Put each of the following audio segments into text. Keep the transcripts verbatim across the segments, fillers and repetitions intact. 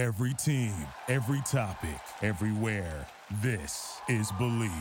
Every team, every topic, everywhere. This is Believe.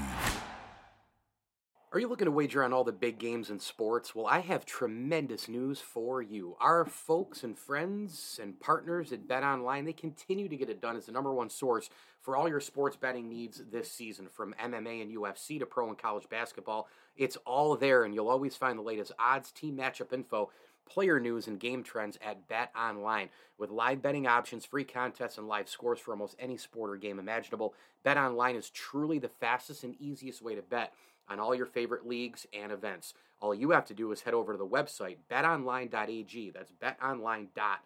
Are you looking to wager on all the big games in sports? Well, I have tremendous news for you. Our folks and friends and partners at BetOnline, they continue to get it done as the number one source for all your sports betting needs this season, from M M A and U F C to pro and college basketball. It's all there, and you'll always find the latest odds, team matchup info, player news, and game trends at BetOnline. With live betting options, free contests, and live scores for almost any sport or game imaginable, BetOnline is truly the fastest and easiest way to bet on all your favorite leagues and events. All you have to do is head over to the website, bet online dot a g, that's bet online dot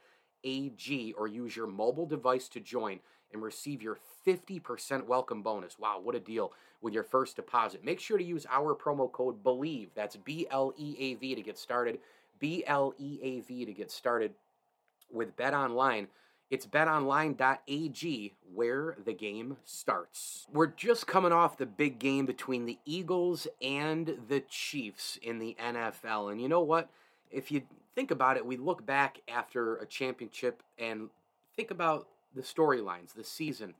a g, or use your mobile device to join and receive your fifty percent welcome bonus. Wow, what a deal with your first deposit. Make sure to use our promo code BELIEVE, that's B L E A V, to get started. B L E A V to get started with BetOnline. It's bet online dot a g, where the game starts. We're just coming off the big game between the Eagles and the Chiefs in the N F L. And you know what? If you think about it, we look back after a championship and think about the storylines, the season,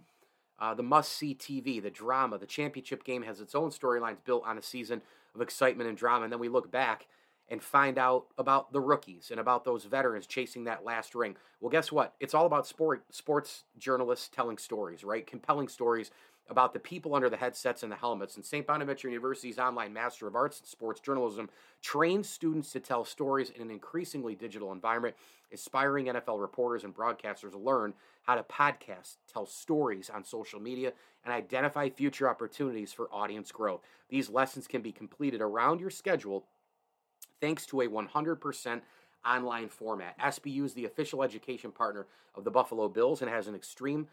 uh, the must-see T V, the drama. The championship game has its own storylines built on a season of excitement and drama. And then we look back and find out about the rookies and about those veterans chasing that last ring. Well, guess what? It's all about sport, sports journalists telling stories, right? Compelling stories about the people under the headsets and the helmets. And Saint Bonaventure University's online Master of Arts in Sports Journalism trains students to tell stories in an increasingly digital environment. Aspiring N F L reporters and broadcasters learn how to podcast, tell stories on social media, and identify future opportunities for audience growth. These lessons can be completed around your schedule thanks to a one hundred percent online format. S B U is the official education partner of the Buffalo Bills and has an extreme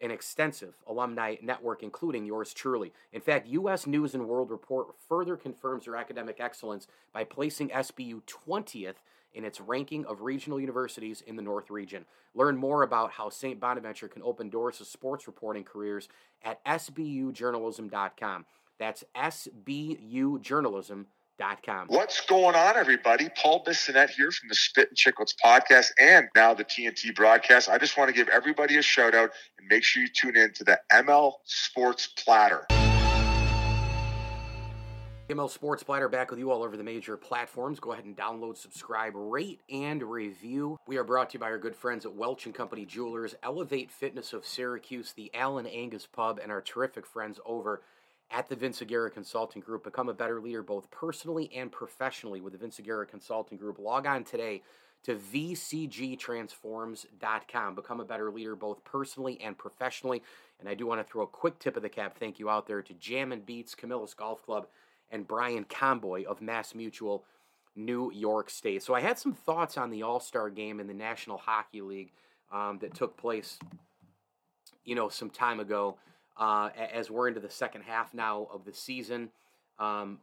and extensive alumni network, including yours truly. In fact, U S News and World Report further confirms their academic excellence by placing S B U twentieth in its ranking of regional universities in the North region. Learn more about how Saint Bonaventure can open doors to sports reporting careers at S B U journalism dot com. That's S B U journalism dot com. What's going on, everybody? Paul Bissonnette here from the Spit and Chicklets podcast and now the T N T broadcast. I just want to give everybody a shout out and make sure you tune in to the M L Sports Platter. M L Sports Platter back with you all over the major platforms. Go ahead and download, subscribe, rate, and review. We are brought to you by our good friends at Welch and Company Jewelers, Elevate Fitness of Syracuse, the Allen Angus Pub, and our terrific friends over at the Vince Aguera Consulting Group. Become a better leader both personally and professionally with the Vince Aguera Consulting Group. Log on today to v c g transforms dot com. Become a better leader both personally and professionally. And I do want to throw a quick tip of the cap thank you out there to Jammin' Beats, Camillus Golf Club, and Brian Comboy of Mass Mutual, New York State. So I had some thoughts on the All-Star game in the National Hockey League um, that took place, you know, some time ago. Uh, as we're into the second half now of the season, um,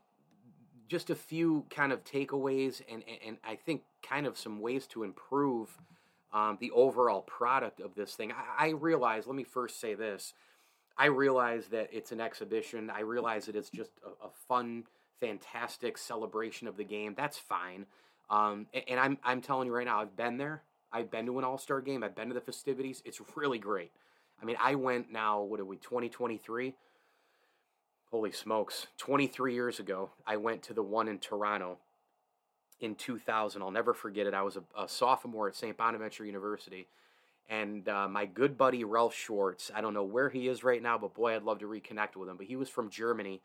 just a few kind of takeaways and, and, and I think kind of some ways to improve um, the overall product of this thing. I, I realize, let me first say this, I realize that it's an exhibition. I realize that it's just a, a fun, fantastic celebration of the game. That's fine. Um, and, and I'm I'm telling you right now, I've been there. I've been to an All-Star game. I've been to the festivities. It's really great. I mean, I went now, what are we, twenty twenty-three? Holy smokes. twenty-three years ago, I went to the one in Toronto in two thousand. I'll never forget it. I was a, a sophomore at Saint Bonaventure University, and uh, my good buddy Ralph Schwartz, I don't know where he is right now, but boy, I'd love to reconnect with him. But he was from Germany,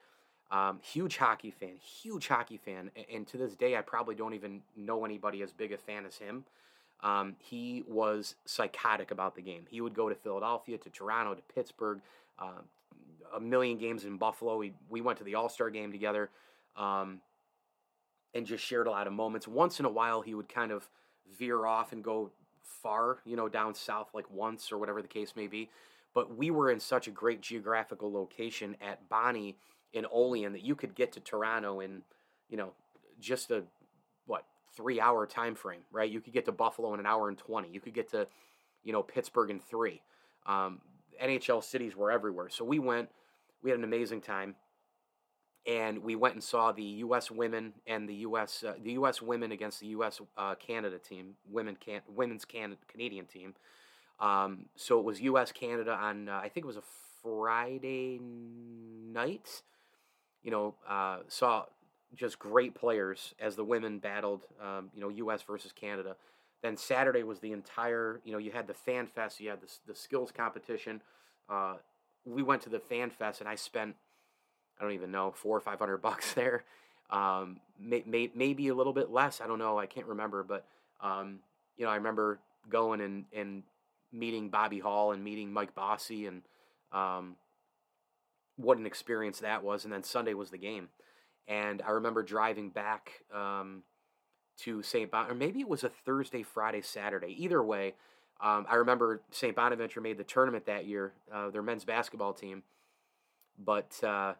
um, huge hockey fan, huge hockey fan, and, and to this day, I probably don't even know anybody as big a fan as him. Um, he was psychotic about the game. He would go to Philadelphia, to Toronto, to Pittsburgh, uh, a million games in Buffalo. We, we went to the All-Star game together um, and just shared a lot of moments. Once in a while, he would kind of veer off and go far, you know, down south like once or whatever the case may be. But we were in such a great geographical location at Bonnie in Olean that you could get to Toronto in, you know, just a, what, three-hour time frame, right? You could get to Buffalo in an hour and twenty. You could get to, you know, Pittsburgh in three. Um, N H L cities were everywhere. So we went, we had an amazing time, and we went and saw the U S women and the U S Uh, the U S women against the U S Uh, Canada team, women can, women's can, Canadian team. Um, so it was U S Canada on, uh, I think it was a Friday night. You know, uh, saw just great players as the women battled, um, you know, U S versus Canada. Then Saturday was the entire, you know, you had the Fan Fest, you had the, the skills competition. Uh, we went to the Fan Fest, and I spent, I don't even know, four or five hundred bucks there. Um, may, may, maybe a little bit less. I don't know. I can't remember. But, um, you know, I remember going and, and meeting Bobby Hall and meeting Mike Bossy, and um, what an experience that was. And then Sunday was the game. And I remember driving back um, to Saint Bon, or maybe it was a Thursday, Friday, Saturday. Either way, um, I remember Saint Bonaventure made the tournament that year, uh, their men's basketball team. But, uh,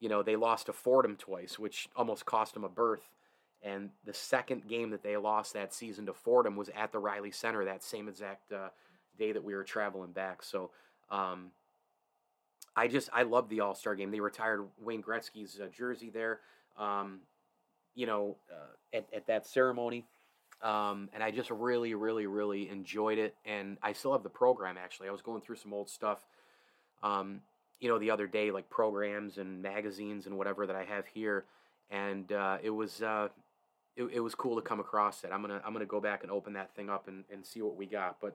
you know, they lost to Fordham twice, which almost cost them a berth. And the second game that they lost that season to Fordham was at the Riley Center, that same exact uh, day that we were traveling back. So um, I just, I love the All-Star game. They retired Wayne Gretzky's uh, jersey there, um, you know, uh, at, at that ceremony. Um, and I just really, really, really enjoyed it. And I still have the program, actually. I was going through some old stuff, um, you know, the other day, like programs and magazines and whatever that I have here. And uh, it was... Uh, It, it was cool to come across that. I'm gonna I'm gonna go back and open that thing up and, and see what we got. But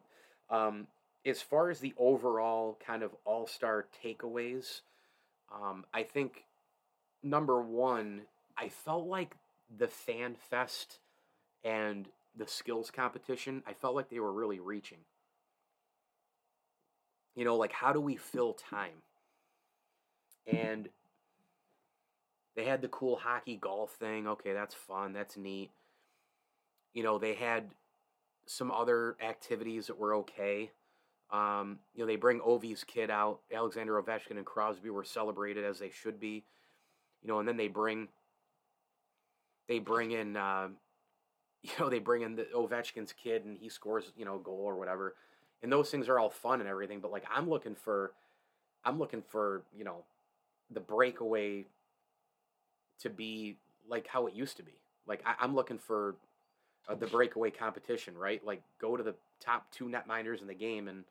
um, as far as the overall kind of all-star takeaways, um, I think number one, I felt like the Fan Fest and the skills competition, I felt like they were really reaching. You know, like, how do we fill time? And they had the cool hockey golf thing. Okay, that's fun. That's neat. You know, they had some other activities that were okay. Um, you know, they bring Ovi's kid out. Alexander Ovechkin and Crosby were celebrated as they should be. You know, and then they bring they bring in uh, you know, they bring in the Ovechkin's kid, and he scores, you know, a goal or whatever. And those things are all fun and everything, but like I'm looking for I'm looking for, you know, the breakaway to be like how it used to be. Like, I, I'm looking for uh, the breakaway competition, right? Like, go to the top two netminders in the game and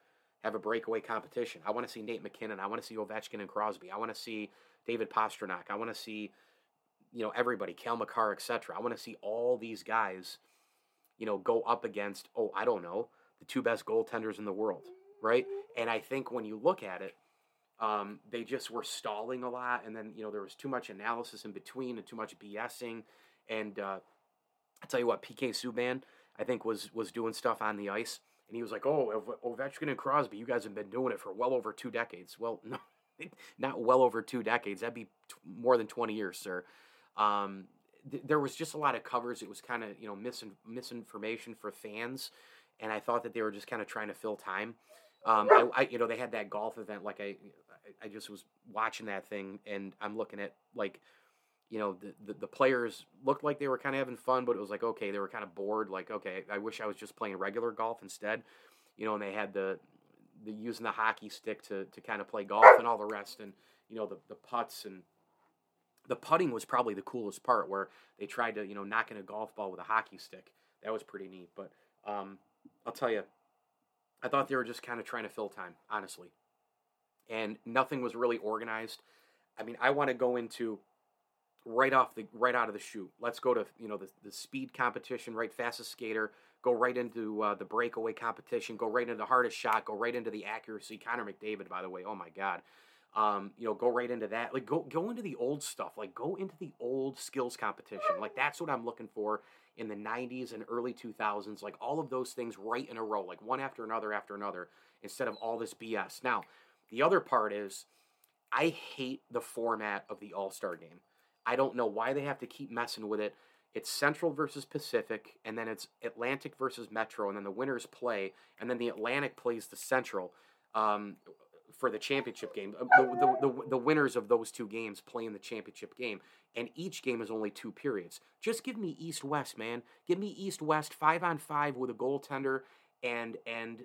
have a breakaway competition. I want to see Nate McKinnon. I want to see Ovechkin and Crosby. I want to see David Pastrnak. I want to see, you know, everybody, Cale Makar, et cetera. I want to see all these guys, you know, go up against, oh, I don't know, the two best goaltenders in the world, right? And I think when you look at it, Um, they just were stalling a lot, and then, you know, there was too much analysis in between and too much BSing, and uh, I tell you what, P K Subban, I think, was was doing stuff on the ice, and he was like, oh, Ovechkin and Crosby, you guys have been doing it for well over two decades. Well, no, not well over two decades. That'd be t- more than twenty years, sir. Um, th- there was just a lot of covers. It was kind of, you know, mis- misinformation for fans, and I thought that they were just kind of trying to fill time. Um, I, I, you know, they had that golf event. Like, I, I just was watching that thing, and I'm looking at, like, you know, the, the, the players looked like they were kind of having fun, but it was like, okay, they were kind of bored. Like, okay, I wish I was just playing regular golf instead, you know, and they had the, the using the hockey stick to, to kind of play golf and all the rest. And, you know, the, the putts and the putting was probably the coolest part, where they tried to, you know, knock in a golf ball with a hockey stick. That was pretty neat. But, um, I'll tell you, I thought they were just kind of trying to fill time, honestly. And nothing was really organized. I mean, I want to go into right off the right out of the chute. Let's go to, you know, the, the speed competition, right, fastest skater, go right into uh, the breakaway competition, go right into the hardest shot, go right into the accuracy. Connor McDavid, by the way, oh my God. Um, you know, go right into that. Like, go go into the old stuff. Like, go into the old skills competition. Like, that's what I'm looking for in the nineties and early two thousands. Like, all of those things right in a row. Like, one after another after another, instead of all this B S. Now, the other part is, I hate the format of the All-Star game. I don't know why they have to keep messing with it. It's Central versus Pacific, and then it's Atlantic versus Metro, and then the winners play, and then the Atlantic plays the Central, um... for the championship game, the, the, the, the winners of those two games play in the championship game, and each game is only two periods. Just give me East-West, man. Give me East-West, five-on-five with a goaltender, and, and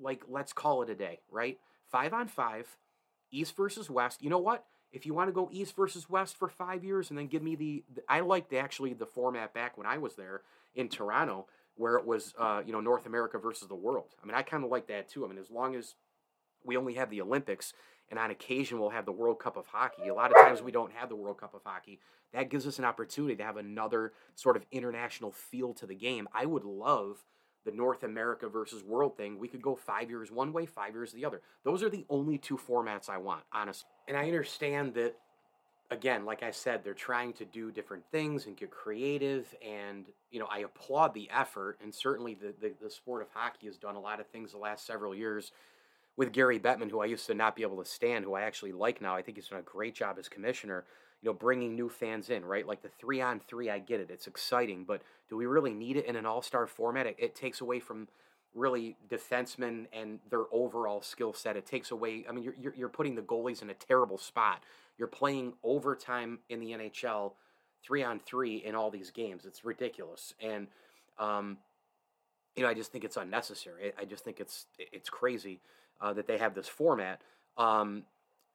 like, let's call it a day, right? Five-on-five, East versus West. You know what? If you want to go East versus West for five years, and then give me the, the I liked, actually, the format back when I was there in Toronto, where it was, uh, you know, North America versus the world. I mean, I kind of like that too. I mean, as long as we only have the Olympics and on occasion we'll have the World Cup of Hockey, a lot of times we don't have the World Cup of Hockey. That gives us an opportunity to have another sort of international feel to the game. I would love the North America versus world thing. We could go five years one way, five years the other. Those are the only two formats I want, honestly. And I understand that, again, like I said, they're trying to do different things and get creative, and, you know, I applaud the effort, and certainly the, the, the sport of hockey has done a lot of things the last several years with Gary Bettman, who I used to not be able to stand, who I actually like now. I think he's done a great job as commissioner, you know, bringing new fans in, right? Like the three-on-three, I get it. It's exciting, but do we really need it in an all-star format? It, it takes away from really defensemen and their overall skill set. It takes away, I mean, you're, you're you're putting the goalies in a terrible spot. You're playing overtime in the N H L three-on-three in all these games. It's ridiculous. And, um, you know, I just think it's unnecessary. I just think it's it's crazy uh, that they have this format. Um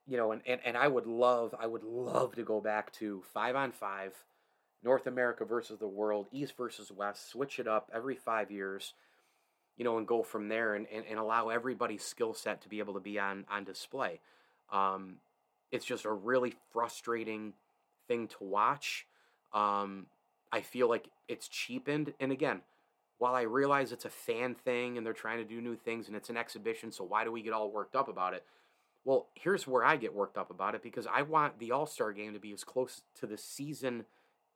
You know, and, and, and I would love, I would love to go back to five on five, North America versus the world, East versus West, switch it up every five years, you know, and go from there and, and, and allow everybody's skill set to be able to be on, on display. Um, it's just a really frustrating thing to watch. Um, I feel like it's cheapened. And again, while I realize it's a fan thing and they're trying to do new things and it's an exhibition, so why do we get all worked up about it? Well, here's where I get worked up about it, because I want the All-Star game to be as close to the season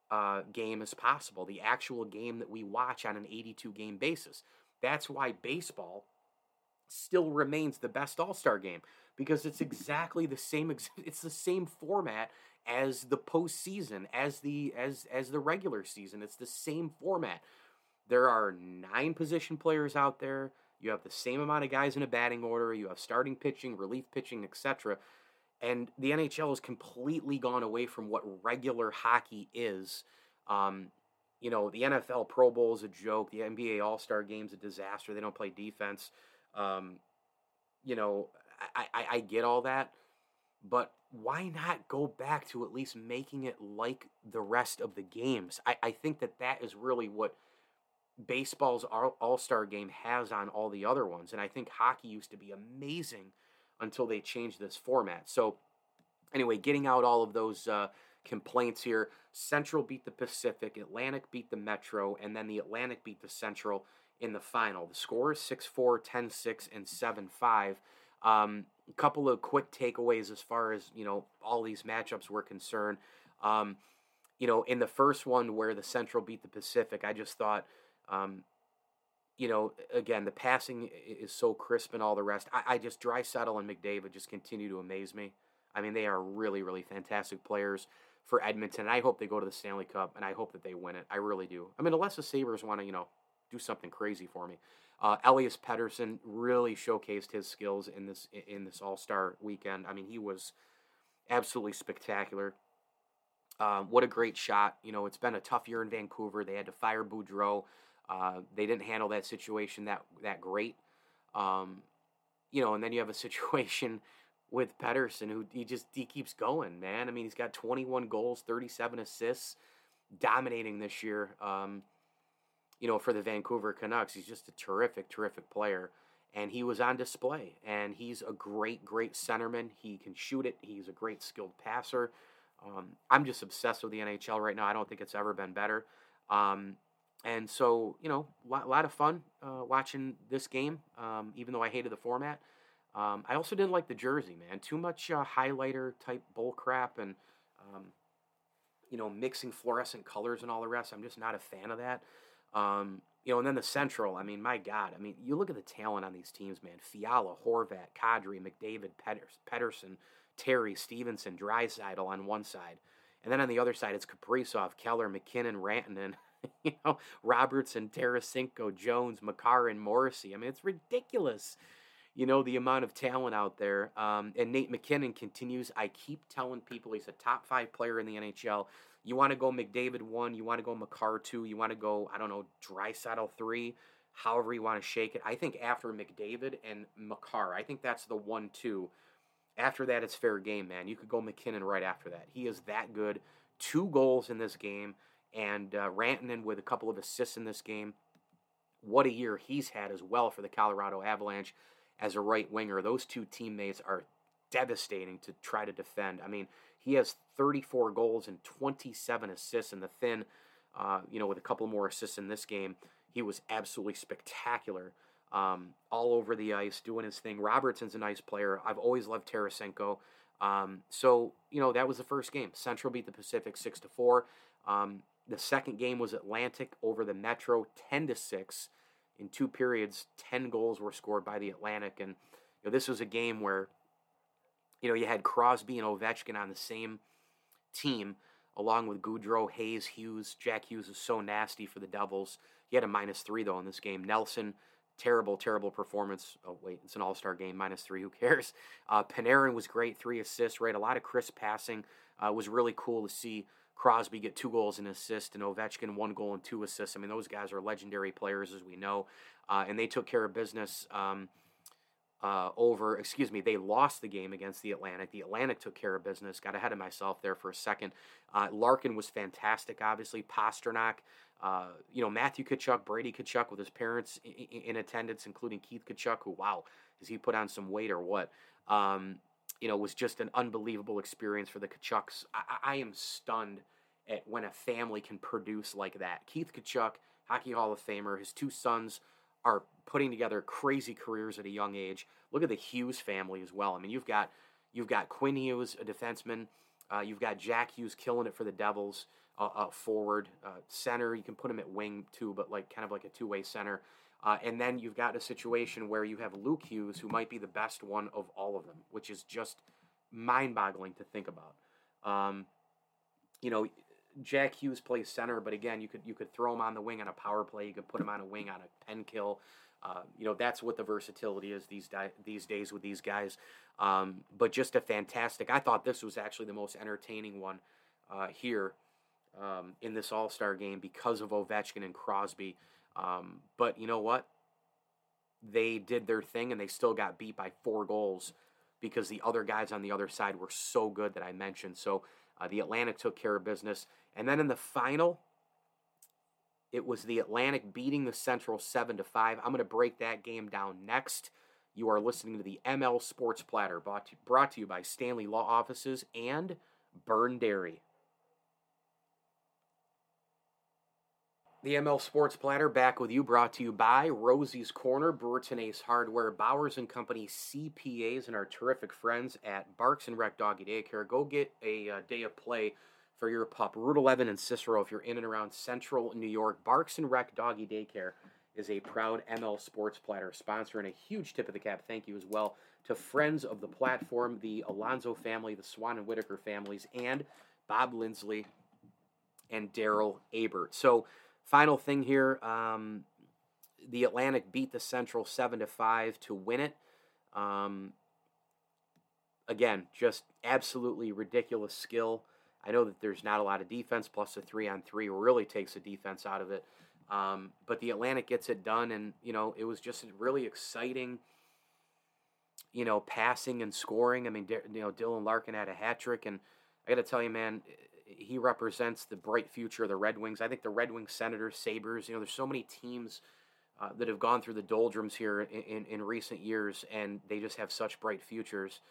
uh, game as possible, the actual game that we watch on an eighty-two game basis. That's why baseball still remains the best All-Star game, because it's exactly the same it's the same format as the postseason, as the as as the regular season. It's the same format. There are nine position players out there. You have the same amount of guys in a batting order. You have starting pitching, relief pitching, et cetera. And the N H L has completely gone away from what regular hockey is. Um, you know, the N F L Pro Bowl is a joke. The N B A All-Star Game is a disaster. They don't play defense. Um, you know, I, I, I get all that. But why not go back to at least making it like the rest of the games? I, I think that that is really what baseball's all-star game has on all the other ones, and I think hockey used to be amazing until they changed this format. So anyway, getting out all of those uh, complaints here, Central beat the Pacific, Atlantic beat the Metro, and then the Atlantic beat the Central in the final. The score is six four, ten six, and seven five. Um, a couple of quick takeaways as far as, you know, all these matchups were concerned. Um, you know, in the first one where the Central beat the Pacific, I just thought, Um, you know, again, the passing is so crisp and all the rest. I, I just, Draisaitl and McDavid just continue to amaze me. I mean, they are really, really fantastic players for Edmonton. I hope they go to the Stanley Cup, and I hope that they win it. I really do. I mean, unless the Sabres want to, you know, do something crazy for me. Uh, Elias Pettersson really showcased his skills in this in this All-Star weekend. I mean, he was absolutely spectacular. Uh, what a great shot. You know, it's been a tough year in Vancouver. They had to fire Boudreau. Uh, they didn't handle that situation that that great, um, you know. And then you have a situation with Pettersson, who he just he keeps going, man. I mean, he's got twenty-one goals, thirty-seven assists, dominating this year. Um, you know, for the Vancouver Canucks, he's just a terrific, terrific player, and he was on display. And he's a great, great centerman. He can shoot it. He's a great skilled passer. Um, I'm just obsessed with the N H L right now. I don't think it's ever been better. Um, And so, you know, a lot, lot of fun uh, watching this game, um, even though I hated the format. Um, I also didn't like the jersey, man. Too much uh, highlighter-type bull crap and, um, you know, mixing fluorescent colors and all the rest. I'm just not a fan of that. Um, you know, and then the Central, I mean, my God. I mean, you look at the talent on these teams, man. Fiala, Horvat, Kadri, McDavid, Pettersson, Terry, Stevenson, Draisaitl on one side. And then on the other side, it's Kaprizov, Keller, McKinnon, Rantanen. You know, Robertson, Tarasenko, Jones, Makar, and Morrissey. I mean, it's ridiculous, you know, the amount of talent out there. Um, and Nate McKinnon continues. I keep telling people he's a top five player in the N H L. You want to go McDavid one, you want to go Makar two, you want to go, I don't know, Draisaitl three, however you want to shake it. I think after McDavid and Makar, I think that's the one, two. After that, it's fair game, man. You could go McKinnon right after that. He is that good. Two goals in this game. And uh, Rantanen with a couple of assists in this game. What a year he's had as well for the Colorado Avalanche as a right winger. Those two teammates are devastating to try to defend. I mean, he has thirty-four goals and twenty-seven assists in the thin, uh, you know, with a couple more assists in this game. He was absolutely spectacular um, all over the ice, doing his thing. Robertson's a nice player. I've always loved Tarasenko. Um, so, you know, that was the first game. Central beat the Pacific six to four. Um, the second game was Atlantic over the Metro ten to six. In two periods, ten goals were scored by the Atlantic. And you know, this was a game where, you know, you had Crosby and Ovechkin on the same team, along with Goudreau, Hayes, Hughes. Jack Hughes is so nasty for the Devils. He had a minus three, though, in this game. Nelson, terrible, terrible performance. Oh, wait, it's an all-star game, minus three, who cares? Uh, Panarin was great, three assists, right? A lot of crisp passing. Uh, it was really cool to see Crosby get two goals and an assist, and Ovechkin one goal and two assists. I mean, those guys are legendary players, as we know, uh, and they took care of business um, uh, over, excuse me, they lost the game against the Atlantic. The Atlantic took care of business, got ahead of myself there for a second. Uh, Larkin was fantastic, obviously. Pastrnak, uh, you know, Matthew Kachuk, Brady Kachuk with his parents in, in attendance, including Keith Kachuk, who, wow, has he put on some weight or what? Um, you know, was just an unbelievable experience for the Kachucks. I, I am stunned at when a family can produce like that. Keith Kachuk, Hockey Hall of Famer, his two sons are putting together crazy careers at a young age. Look at the Hughes family as well. I mean, you've got you've got Quinn Hughes, a defenseman. Uh, you've got Jack Hughes killing it for the Devils, uh, uh, forward, uh, center. You can put him at wing too, but like kind of like a two-way center. Uh, and then you've got a situation where you have Luke Hughes, who might be the best one of all of them, which is just mind-boggling to think about. Um, you know, Jack Hughes plays center, but again, you could you could throw him on the wing on a power play. You could put him on a wing on a pen kill. Uh, you know, that's what the versatility is these di- these days with these guys. Um, but just a fantastic. I thought this was actually the most entertaining one uh, here um, in this All-Star game because of Ovechkin and Crosby. Um, but you know what? They did their thing, and they still got beat by four goals because the other guys on the other side were so good that I mentioned. So uh, the Atlantic took care of business. And then in the final, it was the Atlantic beating the Central seven to five. I'm going to break that game down next. You are listening to the M L Sports Platter, brought to, brought to you by Stanley Law Offices and Burn Dairy. The M L Sports Platter back with you, brought to you by Rosie's Corner, Brewerton Ace Hardware, Bowers and Company, C P As, and our terrific friends at Barks and Rec Doggy Daycare. Go get a uh, day of play for your pup. Route eleven and Cicero, if you're in and around central New York. Barks and Rec Doggy Daycare is a proud M L Sports Platter sponsor, and a huge tip of the cap thank you as well to friends of the platform, the Alonzo family, the Swan and Whitaker families, and Bob Lindsley and Daryl Abert. So, final thing here, um, the Atlantic beat the Central seven to five to win it. Um, again, just absolutely ridiculous skill. I know that there's not a lot of defense, plus a three on three really takes the defense out of it. Um, but the Atlantic gets it done, and, you know, it was just a really exciting, you know, passing and scoring. I mean, you know, Dylan Larkin had a hat trick, and I got to tell you, man, he represents the bright future of the Red Wings. I think the Red Wings, Senators, Sabres, you know, there's so many teams uh, that have gone through the doldrums here in, in, in recent years, and they just have such bright futures.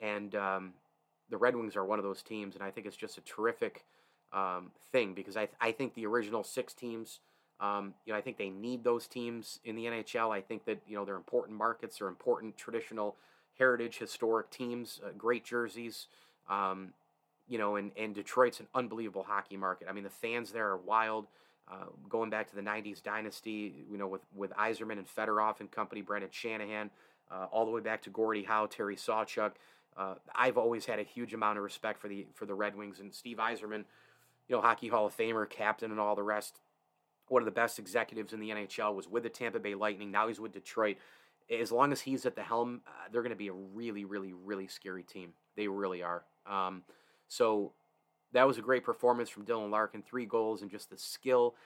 And um, the Red Wings are one of those teams, and I think it's just a terrific um, thing because I, th- I think the original six teams, um, you know, I think they need those teams in the N H L. I think that, you know, they're important markets, they're important traditional heritage, historic teams, uh, great jerseys, um, You know, and, and Detroit's an unbelievable hockey market. I mean, the fans there are wild. Uh, going back to the nineties dynasty, you know, with, with Yzerman and Fedorov and company, Brendan Shanahan, uh, all the way back to Gordie Howe, Terry Sawchuk. Uh, I've always had a huge amount of respect for the for the Red Wings. And Steve Yzerman, you know, Hockey Hall of Famer, captain and all the rest, one of the best executives in the N H L, was with the Tampa Bay Lightning. Now he's with Detroit. As long as he's at the helm, uh, they're going to be a really, really, really scary team. They really are. Um So that was a great performance from Dylan Larkin, three goals and just the skill.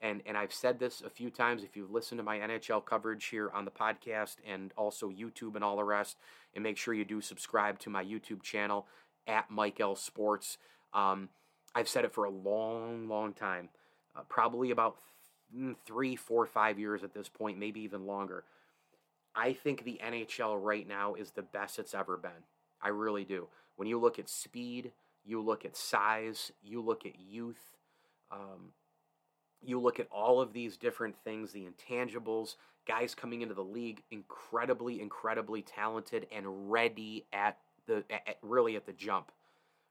And and I've said this a few times, if you've listened to my N H L coverage here on the podcast and also YouTube and all the rest, and make sure you do subscribe to my YouTube channel, at Mike L Sports. Um, I've said it for a long, long time, uh, probably about three, four, five years at this point, maybe even longer. I think the N H L right now is the best it's ever been. I really do. When you look at speed, you look at size, you look at youth, um, you look at all of these different things, the intangibles, guys coming into the league, incredibly, incredibly talented and ready at the, at, really at the jump,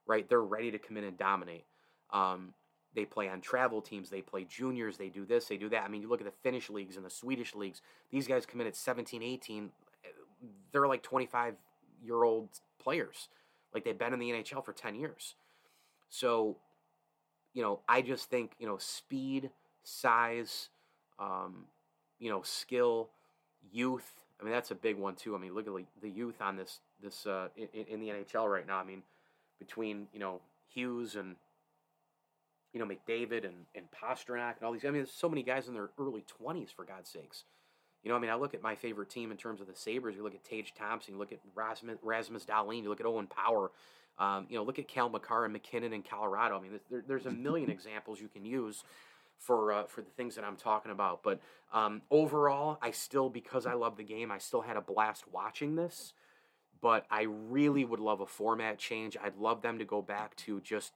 right? They're ready to come in and dominate. Um, they play on travel teams, they play juniors, they do this, they do that. I mean, you look at the Finnish leagues and the Swedish leagues, these guys come in at seventeen, eighteen, they're like twenty-five-year-old players. Like, they've been in the N H L for ten years. So, you know, I just think, you know, speed, size, um, you know, skill, youth. I mean, that's a big one, too. I mean, look at the youth on this, this uh, in, in the N H L right now. I mean, between, you know, Hughes and, you know, McDavid and, and Pastrnak and all these. I mean, there's so many guys in their early twenties, for God's sakes. You know, I mean, I look at my favorite team in terms of the Sabres. You look at Tage Thompson, you look at Rasmus, Rasmus Dahlin, you look at Owen Power, um, you know, look at Cale Makar and McKinnon in Colorado. I mean, there, there's a million examples you can use for uh, for the things that I'm talking about. But um, overall, I still, because I love the game, I still had a blast watching this. But I really would love a format change. I'd love them to go back to just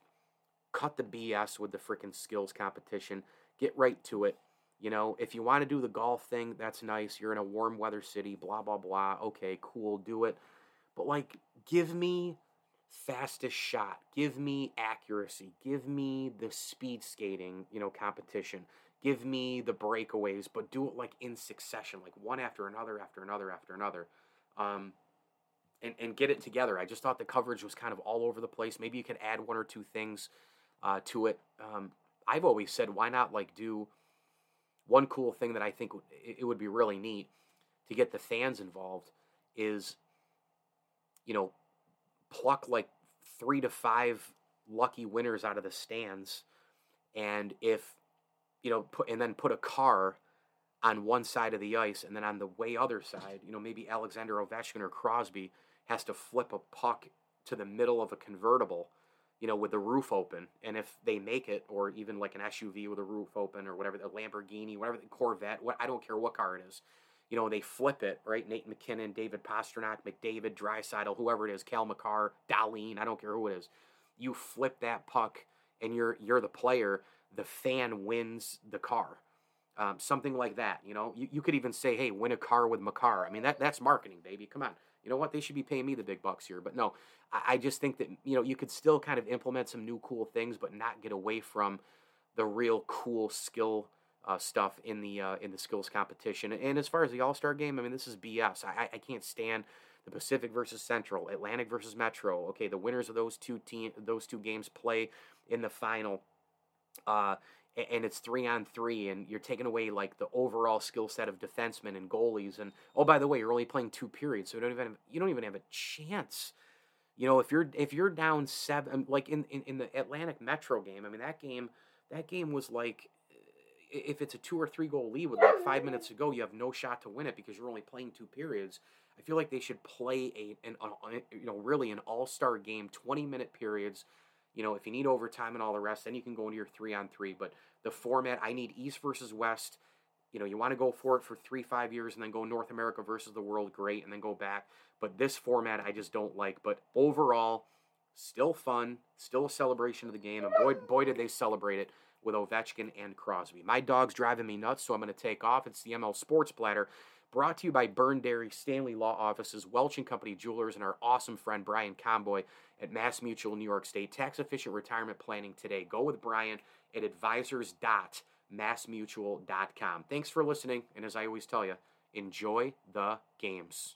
cut the B S with the freaking skills competition, get right to it. You know, if you want to do the golf thing, that's nice. You're in a warm weather city, blah, blah, blah. Okay, cool, do it. But, like, give me fastest shot. Give me accuracy. Give me the speed skating, you know, competition. Give me the breakaways, but do it, like, in succession, like one after another, after another, after another. Um, and, and get it together. I just thought the coverage was kind of all over the place. Maybe you could add one or two things uh, to it. Um, I've always said, why not, like, do... One cool thing that I think it would be really neat to get the fans involved is, you know, pluck like three to five lucky winners out of the stands, and if, you know, put and then put a car on one side of the ice, and then on the way other side, you know, maybe Alexander Ovechkin or Crosby has to flip a puck to the middle of a convertible, you know, with the roof open, and if they make it, or even like an S U V with a roof open, or whatever, the Lamborghini, whatever, the Corvette, what, I don't care what car it is, you know, they flip it, right? Nate McKinnon, David Pastrnak, McDavid, Draisaitl, whoever it is, Cale Makar, Darlene, I don't care who it is. You flip that puck, and you're you're the player. The fan wins the car, um, something like that. You know, you, you could even say, hey, win a car with Makar. I mean, that that's marketing, baby. Come on. You know what? They should be paying me the big bucks here. But no, I just think that, you know, you could still kind of implement some new cool things, but not get away from the real cool skill uh, stuff in the uh, in the skills competition. And as far as the All-Star game, I mean, this is B S. I, I can't stand the Pacific versus Central, Atlantic versus Metro. Okay, the winners of those two team those two games play in the final. Uh, and it's three on three, and you're taking away, like, the overall skill set of defensemen and goalies, and, oh, by the way, you're only playing two periods, so you don't even have, you don't even have a chance. You know, if you're if you're down seven, like, in, in, in the Atlantic Metro game, I mean, that game, that game was, like, if it's a two- or three-goal lead with, like, five minutes to go, you have no shot to win it because you're only playing two periods. I feel like they should play, a an, a, you know, really an all-star game, twenty-minute periods. You know, if you need overtime and all the rest, then you can go into your three-on-three. But the format, I need East versus West. You know, you want to go for it for three, five years and then go North America versus the world, great, and then go back. But this format I just don't like. But overall, still fun, still a celebration of the game. And boy, boy did they celebrate it with Ovechkin and Crosby. My dog's driving me nuts, so I'm going to take off. It's the M L Sports Platter, brought to you by Burn Dairy, Stanley Law Offices, Welch and Company Jewelers, and our awesome friend Brian Comboy at Mass Mutual, New York State. Tax-efficient retirement planning today. Go with Brian at advisors dot mass mutual dot com. Thanks for listening, and as I always tell you, enjoy the games.